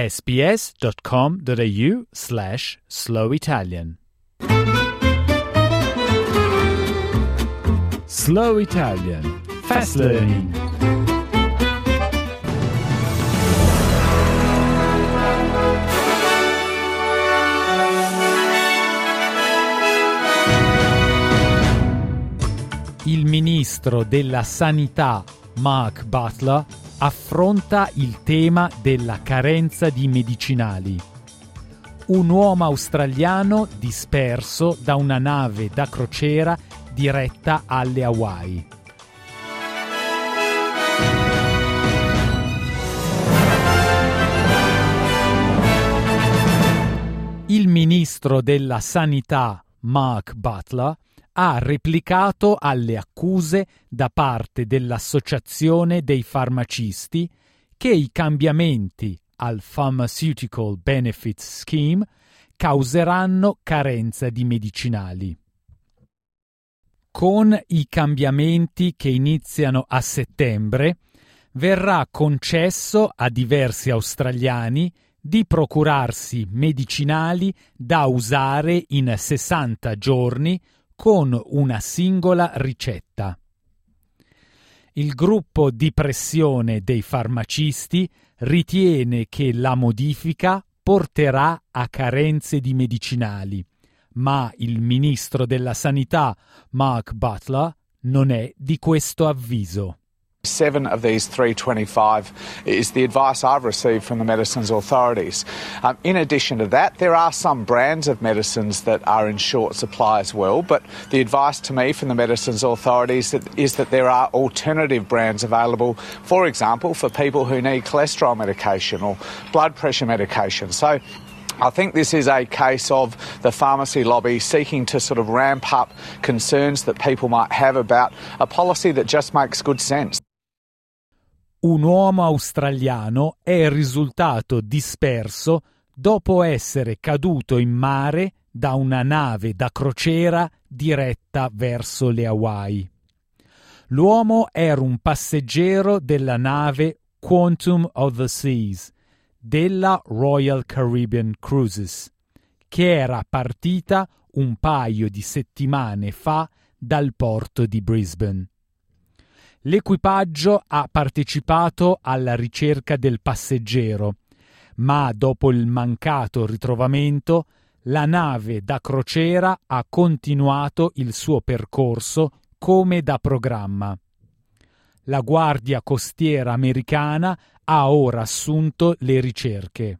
sbs.com.au/slowitalian Slow Italian Fast Learning. Il ministro della Sanità Mark Butler affronta il tema della carenza di medicinali. Un uomo australiano disperso da una nave da crociera diretta alle Hawaii. Il ministro della Sanità, Mark Butler, ha replicato alle accuse da parte dell'Associazione dei farmacisti che i cambiamenti al Pharmaceutical Benefits Scheme causeranno carenza di medicinali. Con i cambiamenti che iniziano a settembre, verrà concesso a diversi australiani di procurarsi medicinali da usare in 60 giorni con una singola ricetta. Il gruppo di pressione dei farmacisti ritiene che la modifica porterà a carenze di medicinali, ma il ministro della Sanità, Mark Butler, non è di questo avviso. 7 of these 325 is the advice I've received from the medicines authorities. In addition to that, there are some brands of medicines that are in short supply as well, but the advice to me from the medicines authorities is that there are alternative brands available, for example, for people who need cholesterol medication or blood pressure medication. So I think this is a case of the pharmacy lobby seeking to sort of ramp up concerns that people might have about a policy that just makes good sense. Un uomo australiano è risultato disperso dopo essere caduto in mare da una nave da crociera diretta verso le Hawaii. L'uomo era un passeggero della nave Quantum of the Seas della Royal Caribbean Cruises, che era partita un paio di settimane fa dal porto di Brisbane. L'equipaggio ha partecipato alla ricerca del passeggero, ma dopo il mancato ritrovamento, la nave da crociera ha continuato il suo percorso come da programma. La Guardia Costiera americana ha ora assunto le ricerche.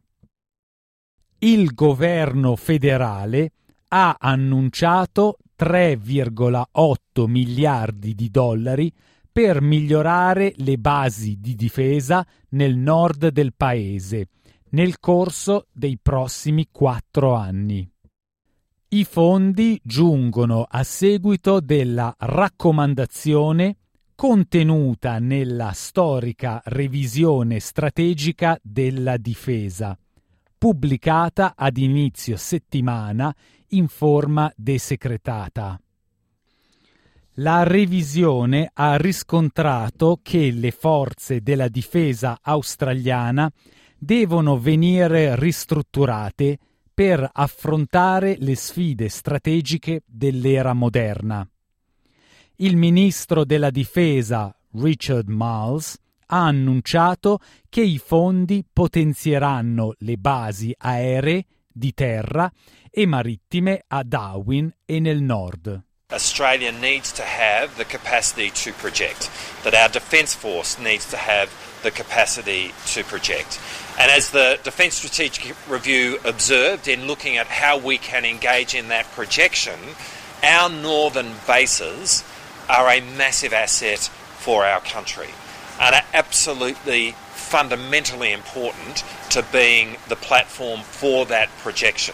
Il governo federale ha annunciato 3,8 miliardi di dollari per migliorare le basi di difesa nel nord del paese nel corso dei prossimi 4 anni. I fondi giungono a seguito della raccomandazione contenuta nella storica revisione strategica della difesa, pubblicata ad inizio settimana in forma desecretata. La revisione ha riscontrato che le forze della difesa australiana devono venire ristrutturate per affrontare le sfide strategiche dell'era moderna. Il ministro della Difesa, Richard Miles, ha annunciato che i fondi potenzieranno le basi aeree, di terra e marittime a Darwin e nel nord. Australia needs to have the capacity to project, that our defence force needs to have the capacity to project. And as the Defence Strategic Review observed in looking at how we can engage in that projection, our northern bases are a massive asset for our country and are absolutely fundamentally important to being the platform for that projection.